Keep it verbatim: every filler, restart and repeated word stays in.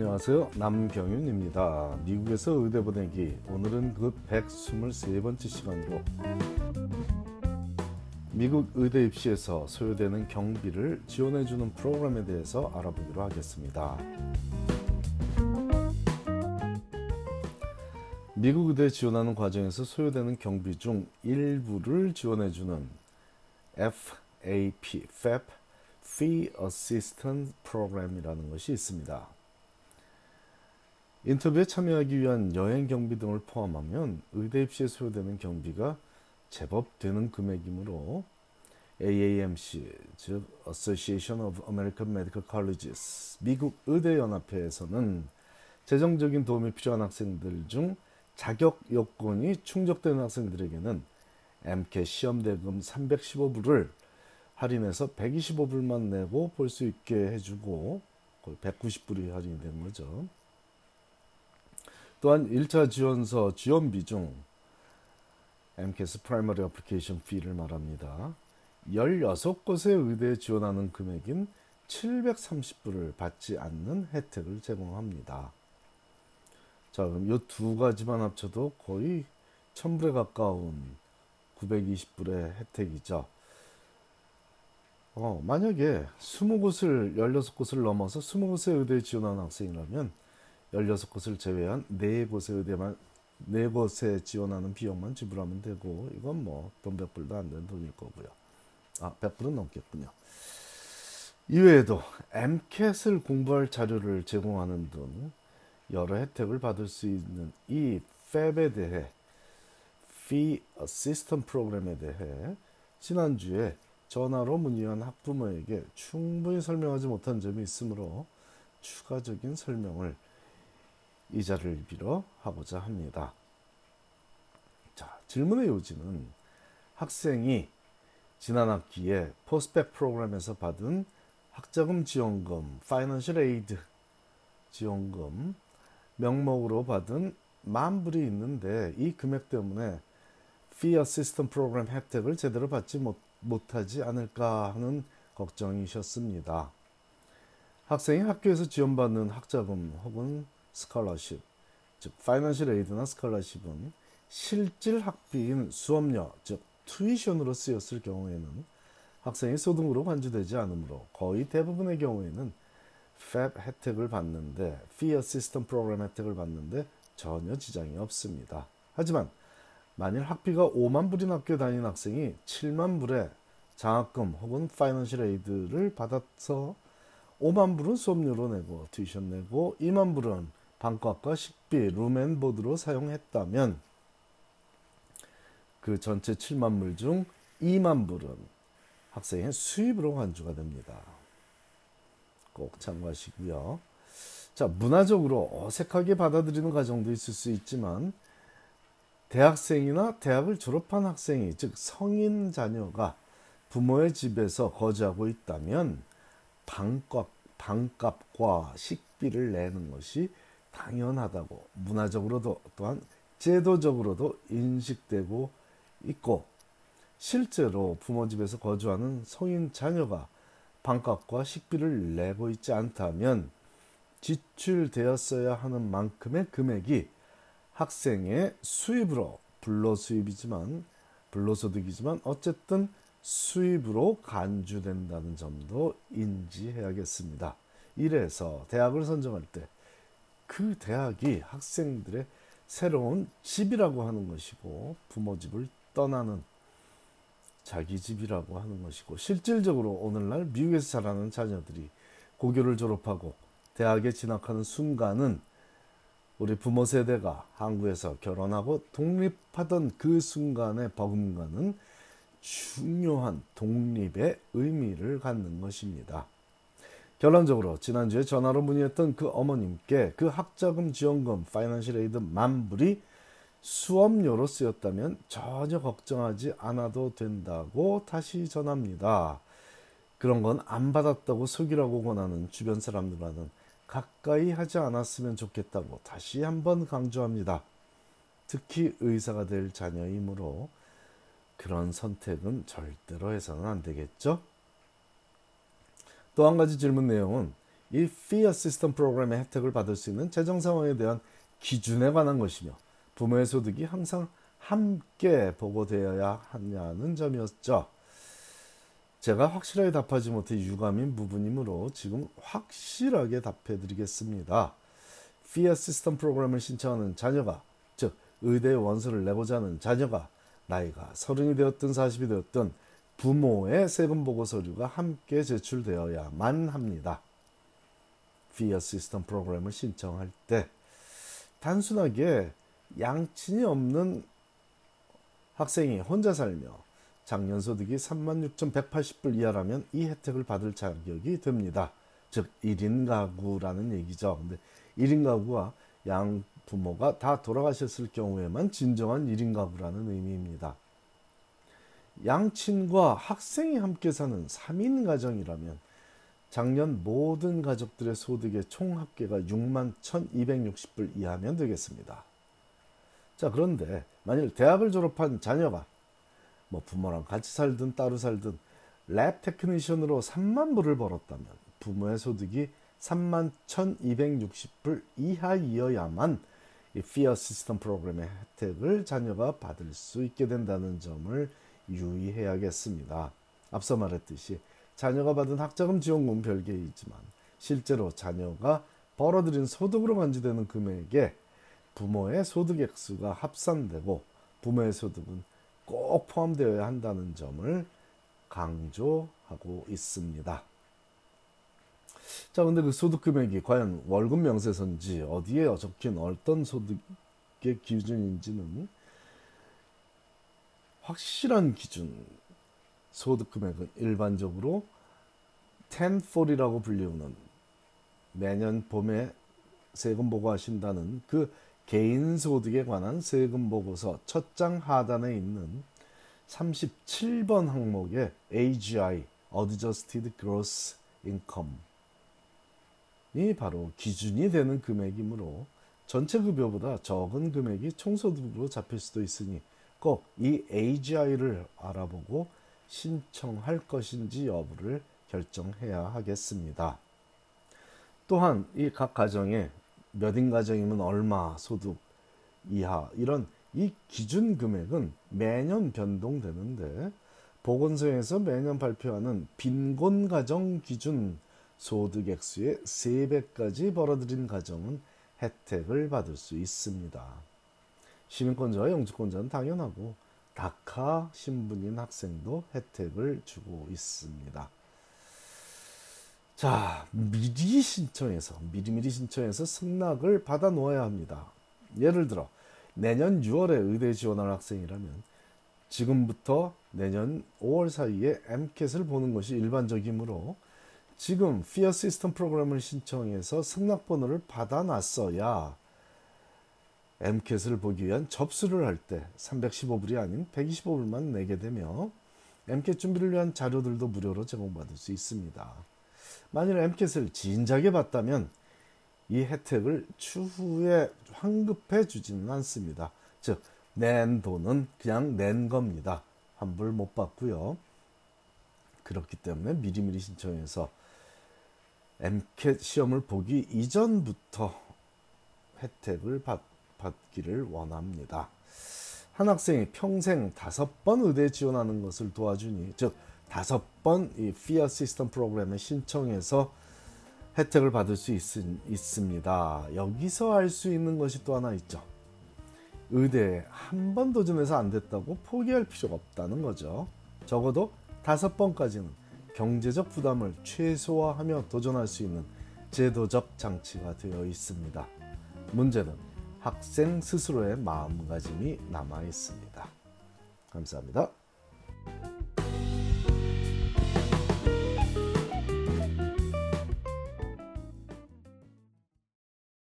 안녕하세요. 남경윤입니다. 미국에서 의대 보내기, 오늘은 그 백이십삼 번째 시간으로 미국 의대 입시에서 소요되는 경비를 지원해주는 프로그램에 대해서 알아보기로 하겠습니다. 미국 의대에 지원하는 과정에서 소요되는 경비 중 일부를 지원해주는 에프에이피, 에프에이피, Fee Assistance Program이라는 것이 있습니다. 인터뷰에 참여하기 위한 여행 경비 등을 포함하면 의대 입시에 소요되는 경비가 제법 되는 금액이므로 에이에이엠씨, 즉 Association of American Medical Colleges, 미국 의대연합회에서는 재정적인 도움이 필요한 학생들 중 자격 요건이 충족되는 학생들에게는 엠캣 시험 대금 삼백십오 불을 할인해서 백이십오 불만 내고 볼 수 있게 해주고, 거의 백구십 불이 할인이 된 거죠. 또한 일 차 지원서 지원비 중 엠캣 프라이머리 어플리케이션 피를 말합니다. 열여섯 곳의 의대에 지원하는 금액인 칠백삼십 불을 받지 않는 혜택을 제공합니다. 자, 그럼 이 두 가지만 합쳐도 거의 천 불에 가까운 구백이십 불의 혜택이죠. 어, 만약에 이십 곳을, 열여섯 곳을 넘어서 이십 곳의 의대에 지원하는 학생이라면 열여섯 곳을 제외한 네 곳의 의대만, 네 곳에 지원하는 비용만 지불하면 되고, 이건 뭐 돈 백 불도 안 되는 돈일 거고요. 아, 백 불은 넘겠군요. 이외에도 엠캣을 공부할 자료를 제공하는 등 여러 혜택을 받을 수 있는 이 팹에 대해, Fee Assistance Program에 대해 지난주에 전화로 문의한 학부모에게 충분히 설명하지 못한 점이 있으므로 추가적인 설명을 이 자리를 빌어 하고자 합니다. 자, 질문의 요지는 학생이 지난 학기에 포스펙 프로그램에서 받은 학자금 지원금, 파이낸셜 에이드 지원금 명목으로 받은 만 불이 있는데 이 금액 때문에 Fee Assistance Program 혜택을 제대로 받지 못 못하지 않을까 하는 걱정이셨습니다. 학생이 학교에서 지원받는 학자금 혹은 스칼러십, 즉 파이낸셜 에이드나 스칼러십은 실질 학비인 수업료, 즉 튜이션으로 쓰였을 경우에는 학생이 소득으로 간주되지 않으므로 거의 대부분의 경우에는 팹 혜택을 받는데, Fee Assistance Program 혜택을 받는데 전혀 지장이 없습니다. 하지만 만일 학비가 오만 불인 학교 다니는 학생이 칠만 불의 장학금 혹은 파이낸셜 에이드를 받아서 오만 불은 수업료로 내고 튜이션 내고 이만 불은 방값과 식비, 룸앤보드로 사용했다면 그 전체 칠만 불 중 이만 불은 학생의 수입으로 간주가 됩니다. 꼭 참고하시고요. 자, 문화적으로 어색하게 받아들이는 과정도 있을 수 있지만 대학생이나 대학을 졸업한 학생이, 즉 성인 자녀가 부모의 집에서 거주하고 있다면 방값, 방값과 식비를 내는 것이 당연하다고 문화적으로도 또한 제도적으로도 인식되고 있고, 실제로 부모 집에서 거주하는 성인 자녀가 방값과 식비를 내고 있지 않다면 지출되었어야 하는 만큼의 금액이 학생의 수입으로, 불로수입이지만 불로소득이지만 어쨌든 수입으로 간주된다는 점도 인지해야겠습니다. 이래서 대학을 선정할 때 그 대학이 학생들의 새로운 집이라고 하는 것이고, 부모 집을 떠나는 자기 집이라고 하는 것이고, 실질적으로 오늘날 미국에서 자라는 자녀들이 고교를 졸업하고 대학에 진학하는 순간은 우리 부모 세대가 한국에서 결혼하고 독립하던 그 순간의 버금가는 중요한 독립의 의미를 갖는 것입니다. 결론적으로 지난주에 전화로 문의했던 그 어머님께 그 학자금 지원금, 파이낸셜 에이드 만불이 수업료로 쓰였다면 전혀 걱정하지 않아도 된다고 다시 전합니다. 그런 건 안 받았다고 속이라고 권하는 주변 사람들과는 가까이 하지 않았으면 좋겠다고 다시 한번 강조합니다. 특히 의사가 될 자녀이므로 그런 선택은 절대로 해서는 안 되겠죠? 또 한 가지 질문 내용은 이 Fee Assistance Program의 혜택을 받을 수 있는 재정 상황에 대한 기준에 관한 것이며 부모의 소득이 항상 함께 보고되어야 하냐는 점이었죠. 제가 확실하게 답하지 못해 유감인 부분이므로 지금 확실하게 답해드리겠습니다. Fee Assistance Program을 신청하는 자녀가, 즉 의대의 원서를 내고자 하는 자녀가 나이가 서른이 되었든 사십이 되었든 부모의 세금 보고 서류가 함께 제출되어야만 합니다. Fee Assistance Program을 신청할 때 단순하게 양친이 없는 학생이 혼자 살며 작년 소득이 삼만 육천백팔십 불 이하라면 이 혜택을 받을 자격이 됩니다. 즉 일 인 가구라는 얘기죠. 근데 일 인 가구와 양 부모가 다 돌아가셨을 경우에만 진정한 일 인 가구라는 의미입니다. 양친과 학생이 함께 사는 삼 인 가정이라면 작년 모든 가족들의 소득의 총 합계가 육만 천이백육십 불 이하면 되겠습니다. 자, 그런데 만일 대학을 졸업한 자녀가 뭐 부모랑 같이 살든 따로 살든 랩 테크니션으로 삼만 불을 벌었다면 부모의 소득이 삼만 천이백육십 불 이하이어야만 이 Fee Assistance 프로그램의 혜택을 자녀가 받을 수 있게 된다는 점을 유의해야겠습니다. 앞서 말했듯이 자녀가 받은 학자금 지원금은 별개이지만 실제로 자녀가 벌어들인 소득으로 간주되는 금액에 부모의 소득 액수가 합산되고 부모의 소득은 꼭 포함되어야 한다는 점을 강조하고 있습니다. 자, 근데 그 소득 금액이 과연 월급 명세서인지 어디에 적힌 어떤 소득의 기준인지는 확실한 기준, 소득 금액은 일반적으로 텐포티라고 불리우는 매년 봄에 세금 보고하신다는 그 개인 소득에 관한 세금 보고서 첫 장 하단에 있는 삼십칠 번 항목의 에이 지 아이 (Adjusted Gross Income) 이 바로 기준이 되는 금액이므로 전체 급여보다 적은 금액이 총소득으로 잡힐 수도 있으니 꼭 이 에이 지 아이를 알아보고 신청할 것인지 여부를 결정해야 하겠습니다. 또한 이 각 가정에 몇인 가정이면 얼마 소득 이하 이런 이 기준 금액은 매년 변동되는데 보건소에서 매년 발표하는 빈곤 가정 기준 소득 액수의 세 배까지 벌어들인 가정은 혜택을 받을 수 있습니다. 시민권자와 영주권자는 당연하고 다카 신분인 학생도 혜택을 주고 있습니다. 자, 미리 신청해서 미리미리 신청해서 승낙을 받아 놓아야 합니다. 예를 들어 내년 유월에 의대에 지원할 학생이라면 지금부터 내년 오월 사이에 엠캣을 보는 것이 일반적이므로 지금 Fee Assistance 프로그램을 신청해서 승낙번호를 받아놨어야 엠캣을 보기 위한 접수를 할 때 삼백십오 불이 아닌 백이십오 불만 내게 되며 엠캣 준비를 위한 자료들도 무료로 제공받을 수 있습니다. 만일 엠캣을 진작에 봤다면 이 혜택을 추후에 환급해 주지는 않습니다. 즉 낸 돈은 그냥 낸 겁니다. 환불 못 받고요. 그렇기 때문에 미리미리 신청해서 엠캣 시험을 보기 이전부터 혜택을 받, 받기를 원합니다. 한 학생이 평생 다섯 번 의대에 지원하는 것을 도와주니 즉 다섯 번 이 Fee Assistance 프로그램에 신청해서 혜택을 받을 수 있, 있습니다. 여기서 알 수 있는 것이 또 하나 있죠. 의대에 한 번 도전해서 안 됐다고 포기할 필요가 없다는 거죠. 적어도 다섯 번까지는 경제적 부담을 최소화하며 도전할 수 있는 제도적 장치가 되어 있습니다. 문제는 학생 스스로의 마음가짐이 남아 있습니다. 감사합니다.